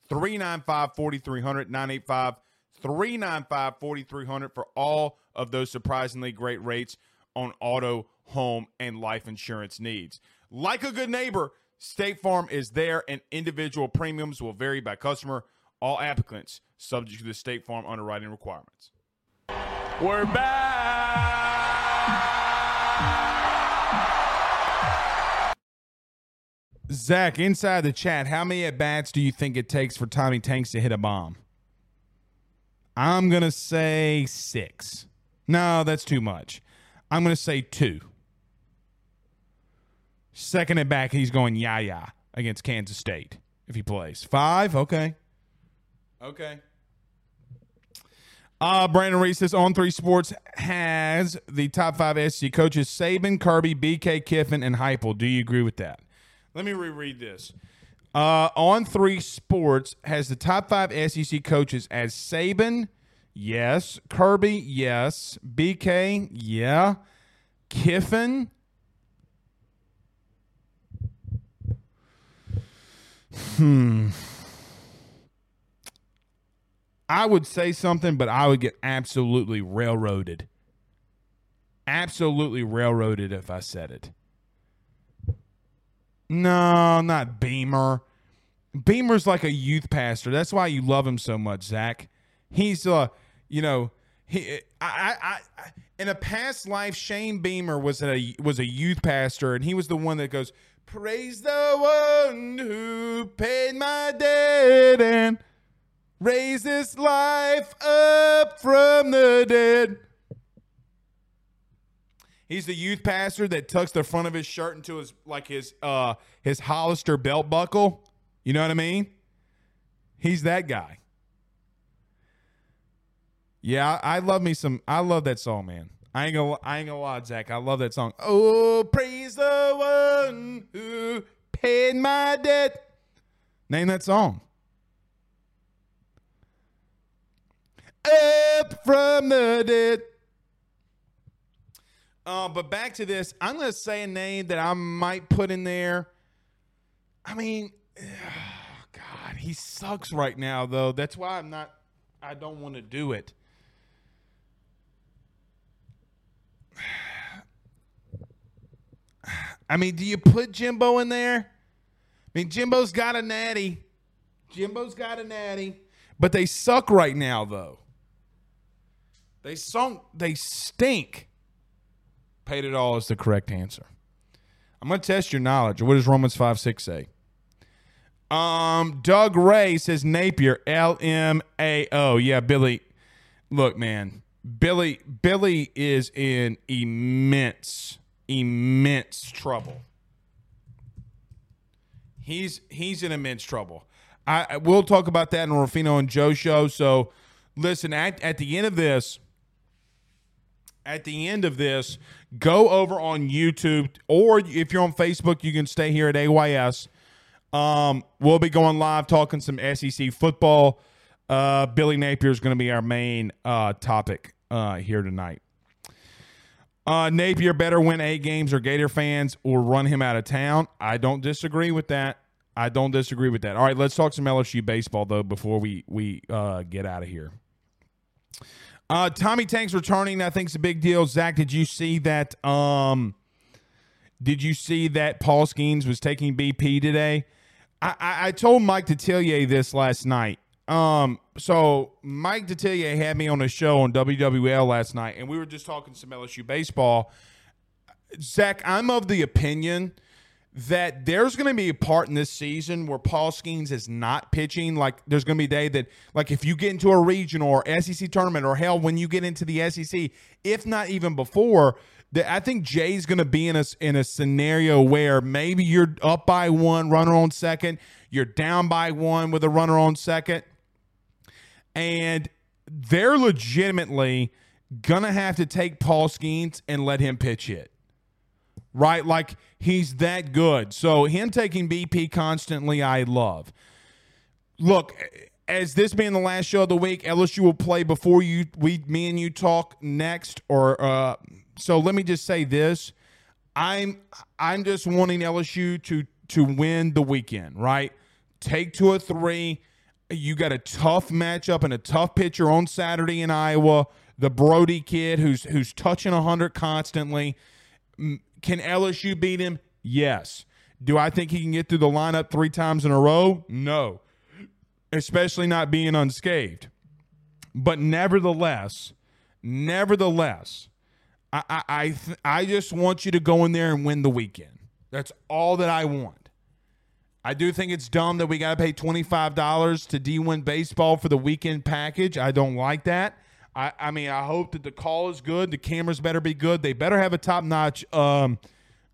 three nine five, four three zero zero, nine eight five, three nine five, four three zero zero for all of those surprisingly great rates on auto, home, and life insurance needs. Like a good neighbor, State Farm is there, and individual premiums will vary by customer. All applicants subject to the State Farm underwriting requirements. We're back! Zach, inside the chat, how many at-bats do you think it takes for Tommy Tanks to hit a bomb? I'm going to say six. No, that's too much. I'm going to say two. Second at back, he's going yah-yah against Kansas State if he plays. Five? Okay. Okay. Uh, Brandon Reese says, On three Sports has the top five S E C coaches, Saban, Kirby, B K, Kiffin, and Heupel. Do you agree with that? Let me reread this. Uh, On three Sports has the top five S E C coaches as Saban, yes. Kirby, yes. B K, yeah. Kiffin. Hmm. I would say something, but I would get absolutely railroaded. Absolutely railroaded if I said it. No, not Beamer. Beamer's like a youth pastor. That's why you love him so much, Zach. He's, uh, you know, he. I, I, I in a past life, Shane Beamer was a was a youth pastor, and he was the one that goes, "Praise the one who paid my debt and raise this life up from the dead." He's the youth pastor that tucks the front of his shirt into his like his uh his Hollister belt buckle. You know what I mean? He's that guy. Yeah, I, I love me some. I love that song, man. I ain't gonna. I ain't gonna lie, Zach. I love that song. Oh, praise the one who paid my debt. Name that song. Up from the dead. Uh, but back to this. I'm going to say a name that I might put in there. I mean, ugh, God, he sucks right now, though. That's why I'm not, I don't want to do it. I mean, do you put Jimbo in there? I mean, Jimbo's got a natty. Jimbo's got a natty. But they suck right now, though. They sunk. They stink. Paid it all is the correct answer. I'm going to test your knowledge. What does Romans five six say? Um, Doug Ray says Napier, L M A O. Yeah, Billy. Look, man. Billy, Billy is in immense, immense trouble. He's he's in immense trouble. I we'll talk about that in Ruffino and Joe show. So, listen at, at the end of this, at the end of this, go over on YouTube, or if you're on Facebook, you can stay here at A Y S. Um, we'll be going live talking some S E C football. Uh, Billy Napier is going to be our main uh, topic uh, here tonight. Uh, Napier better win eight games or Gator fans or run him out of town. I don't disagree with that. I don't disagree with that. All right, let's talk some L S U baseball, though, before we, we uh, get out of here. Uh, Tommy Tanks returning, I think, is a big deal. Zach, did you see that um, Did you see that Paul Skeens was taking B P today? I, I, I told Mike Detillier this last night. Um, so Mike Detillier had me on a show on W W L last night, and we were just talking some L S U baseball. Zach, I'm of the opinion that there's going to be a part in this season where Paul Skeens is not pitching. Like, there's going to be a day that, like, if you get into a regional or S E C tournament, or hell, when you get into the S E C, if not even before, that I think Jay's going to be in a, in a scenario where maybe you're up by one, runner on second, you're down by one with a runner on second. And they're legitimately going to have to take Paul Skeens and let him pitch it, right? Like, he's that good. So him taking B P constantly, I love. Look, as this being the last show of the week, L S U will play before you. We, me and you talk next. Or uh, so let me just say this. I'm I'm just wanting L S U to, to win the weekend, right? Take two or three. You got a tough matchup and a tough pitcher on Saturday in Iowa. The Brody kid who's who's touching one hundred constantly. Can L S U beat him? Yes. Do I think he can get through the lineup three times in a row? No. Especially not being unscathed. But nevertheless, nevertheless, I I I, th- I just want you to go in there and win the weekend. That's all that I want. I do think it's dumb that we got to pay twenty-five dollars to D one baseball for the weekend package. I don't like that. I, I mean, I hope that the call is good. The cameras better be good. They better have a top-notch um,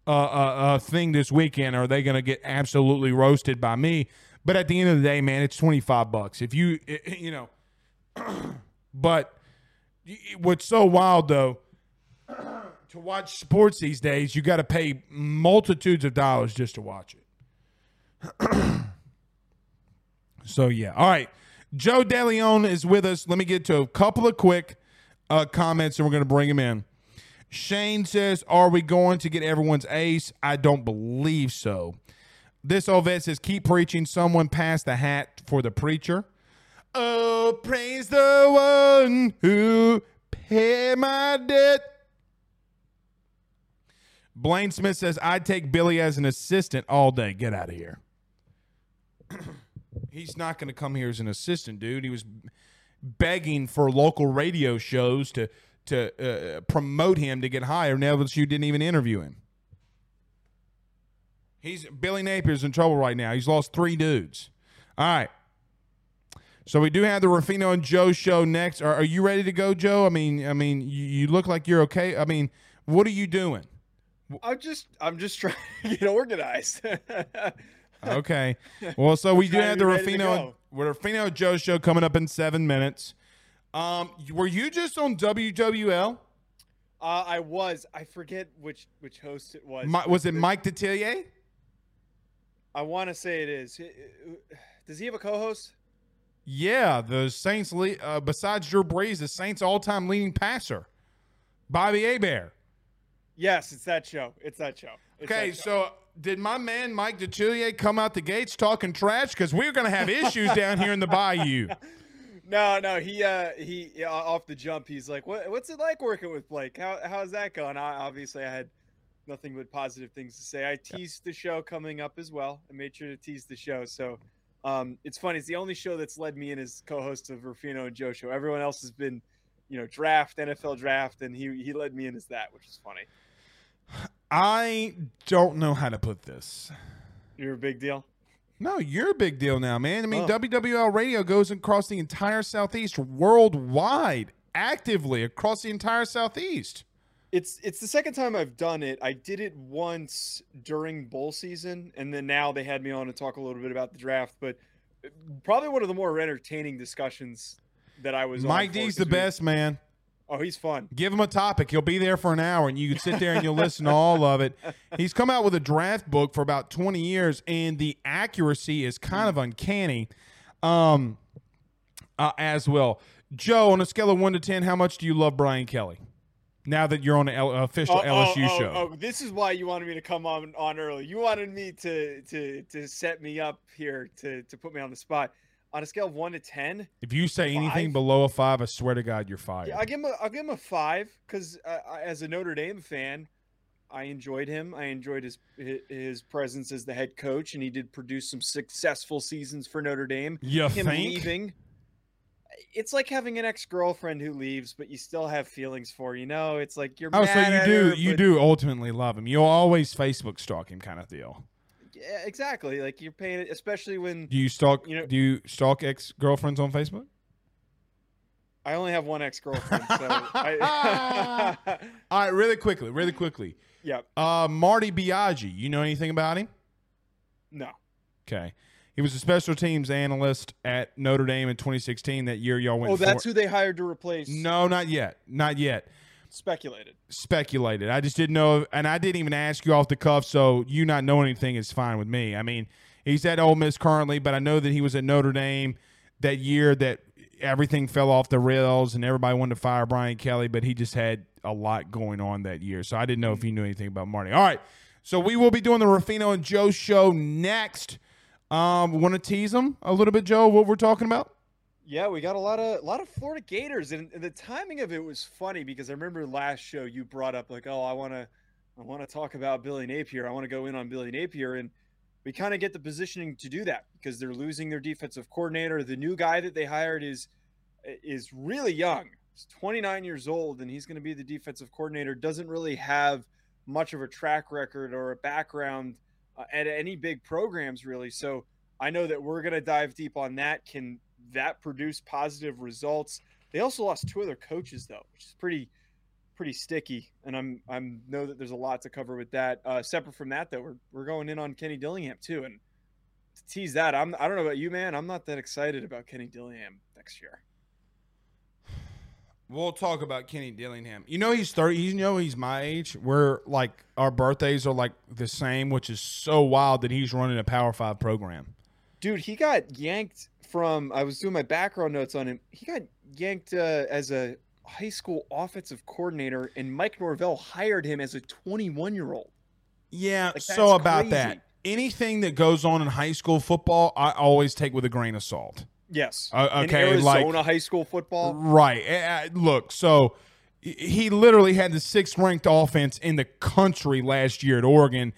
uh, uh, uh, thing this weekend, or are they going to get absolutely roasted by me? But at the end of the day, man, it's twenty-five bucks. If you, it, you know. But what's so wild, though, to watch sports these days, you got to pay multitudes of dollars just to watch it. So, yeah. All right. Joe DeLeon is with us. Let me get to a couple of quick uh, comments, and we're going to bring him in. Shane says, are we going to get everyone's ace? I don't believe so. This old vet says, keep preaching. Someone pass the hat for the preacher. Oh, praise the one who paid my debt. Blaine Smith says, I'd take Billy as an assistant all day. Get out of here. He's not going to come here as an assistant, dude. He was begging for local radio shows to to uh, promote him to get hired. Now that you didn't even interview him, he's Billy Napier's in trouble right now. He's lost three dudes. All right, so we do have the Ruffino and Joe show next. Are, are you ready to go, Joe? I mean, I mean, you, you look like you're okay. I mean, what are you doing? I'm just, I'm just trying to get organized. Okay. Well, so we do have the Ruffino, Ruffino Joe show coming up in seven minutes. Um, were you just on W W L? Uh, I was. I forget which, which host it was. My, was it Mike Detillier? I want to say it is. Does he have a co-host? Yeah, the Saints. Le- uh, besides Drew Brees, the Saints' all-time leading passer, Bobby Hebert. Yes, it's that show. It's that show. It's okay, that show. So did my man Mike Detillier come out the gates talking trash? Because we're going to have issues down here in the bayou. No, no, he uh, he off the jump, he's like, what, what's it like working with Blake? How How's that going? I, obviously, I had nothing but positive things to say. I teased the show coming up as well. I made sure to tease the show. So um, it's funny. It's the only show that's led me in as co-host of Ruffino and Joe show. Everyone else has been, you know, draft, N F L draft, and he, he led me in as that, which is funny. I don't know how to put this. You're a big deal? No, you're a big deal now, man. I mean, oh. W W L Radio goes across the entire Southeast worldwide, actively across the entire Southeast. It's it's the second time I've done it. I did it once during bowl season, and then now they had me on to talk a little bit about the draft. But probably one of the more entertaining discussions that I was on. Mike D's the best, man. Oh, he's fun. Give him a topic. He'll be there for an hour, and you can sit there and you'll listen to all of it. He's come out with a draft book for about twenty years, and the accuracy is kind of uncanny um, uh, as well. Joe, on a scale of one to ten, how much do you love Brian Kelly? Now that you're on an L- official oh, L S U oh, show. Oh, this is why you wanted me to come on, on early. You wanted me to to to set me up here, to, to put me on the spot. On a scale of one to ten. If you say five, anything below a five, I swear to God, you're fired. Yeah, I'll give him a, I'll give him a five because uh, as a Notre Dame fan, I enjoyed him. I enjoyed his his presence as the head coach, and he did produce some successful seasons for Notre Dame. You him think? Leaving. It's like having an ex-girlfriend who leaves, but you still have feelings for, you know, it's like you're oh, mad so you at do, her, you but... do ultimately love him. You'll always Facebook stalk him kind of deal. Yeah, exactly. Like you're paying it, especially when do you stalk, you know, do you stalk ex-girlfriends on Facebook? I only have one ex-girlfriend. So I... All right. Really quickly, really quickly. Yeah. Uh, Marty Biaggi. You know anything about him? No. Okay. He was a special teams analyst at Notre Dame in twenty sixteen. That year y'all went. Oh, that's for... who they hired to replace. No, not yet. Not yet. Speculated. Speculated. I just didn't know. And I didn't even ask you off the cuff. So you not knowing anything is fine with me. I mean, he's at Ole Miss currently, but I know that he was at Notre Dame that year that everything fell off the rails and everybody wanted to fire Brian Kelly, but he just had a lot going on that year. So I didn't know if you knew anything about Marty. All right. So we will be doing the Ruffino and Joe show next. Um, want to tease them a little bit, Joe, what we're talking about? Yeah, we got a lot of a lot of Florida Gators, and, and the timing of it was funny because I remember last show you brought up like, oh, I want to I want to talk about Billy Napier. I want to go in on Billy Napier, and we kind of get the positioning to do that because they're losing their defensive coordinator. The new guy that they hired is is really young. He's twenty-nine years old, and he's going to be the defensive coordinator. Doesn't really have much of a track record or a background Uh, at any big programs, really. So I know that we're going to dive deep on that. Can that produce positive results? They also lost two other coaches, though, which is pretty, pretty sticky. And I'm, I'm know that there's a lot to cover with that. Uh, separate from that, though, we're we're going in on Kenny Dillingham too. And to tease that, I'm I don't know about you, man. I'm not that excited about Kenny Dillingham next year. We'll talk about Kenny Dillingham. You know he's thirty. You know he's my age. We're like our birthdays are like the same, which is so wild that he's running a Power Five program. Dude, he got yanked from. I was doing my background notes on him. He got yanked uh, as a high school offensive coordinator, and Mike Norvell hired him as a twenty-one-year-old. Yeah. Like, so about crazy. That, anything that goes on in high school football, I always take with a grain of salt. Yes. Uh, okay. In Arizona like, high school football. Right. Uh, look, so he literally had the sixth ranked offense in the country last year at Oregon,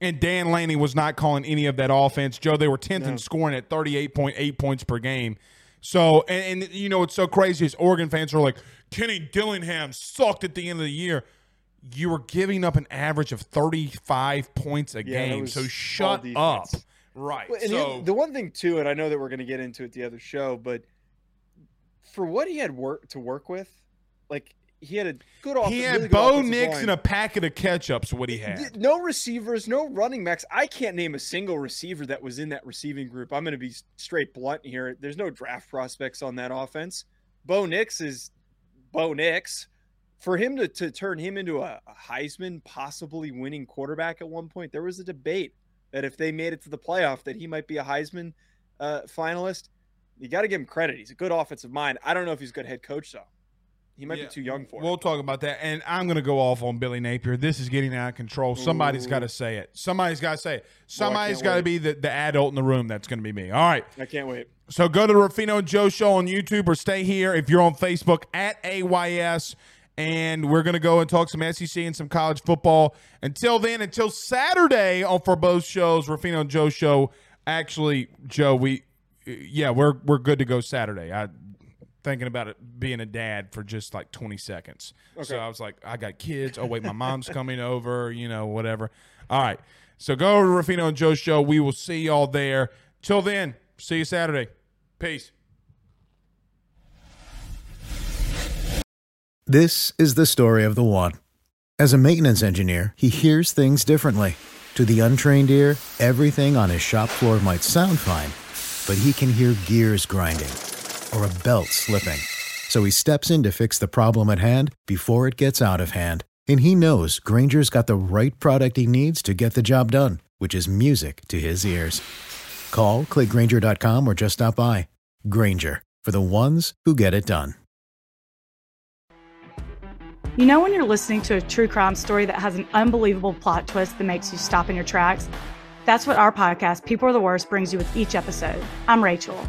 and Dan Laney was not calling any of that offense. Joe, they were tenth no. in scoring at thirty-eight point eight points per game. So, and, and you know, it's so crazy is Oregon fans are like, Kenny Dillingham sucked at the end of the year. You were giving up an average of thirty-five points a yeah, game. So shut up. Right. And so, the one thing, too, and I know that we're going to get into it the other show, but for what he had work to work with, like he had a good offense. He had really Bo Nix line. And a packet of ketchup's what he had. No receivers, no running backs. I can't name a single receiver that was in that receiving group. I'm going to be straight blunt here. There's no draft prospects on that offense. Bo Nix is Bo Nix. For him to, to turn him into a, a Heisman, possibly winning quarterback at one point, there was a debate that if they made it to the playoff, that he might be a Heisman uh, finalist. You got to give him credit. He's a good offensive mind. I don't know if he's a good head coach, though. He might yeah. be too young for it. We'll talk about that. And I'm going to go off on Billy Napier. This is getting out of control. Ooh. Somebody's got to say it. Somebody's got to say it. Somebody's got to be the, the adult in the room. That's going to be me. All right. I can't wait. So go to the Ruffino and Joe Show on YouTube or stay here if you're on Facebook at A Y S. and we're going to go and talk some S E C and some college football. Until then, until Saturday on for both shows, Ruffino and Joe show. Actually, Joe, we yeah, we're we're good to go Saturday. I thinking about it being a dad for just like twenty seconds. Okay. So I was like, I got kids. Oh wait, my mom's coming over, you know, whatever. All right. So go over to Ruffino and Joe's show. We will see y'all there. Till then, see you Saturday. Peace. This is the story of the one. As a maintenance engineer, he hears things differently. To the untrained ear, everything on his shop floor might sound fine, but he can hear gears grinding or a belt slipping. So he steps in to fix the problem at hand before it gets out of hand. And he knows Grainger's got the right product he needs to get the job done, which is music to his ears. Call, click Grainger dot com, or just stop by. Grainger, for the ones who get it done. You know when you're listening to a true crime story that has an unbelievable plot twist that makes you stop in your tracks? That's what our podcast, People Are the Worst, brings you with each episode. I'm Rachel.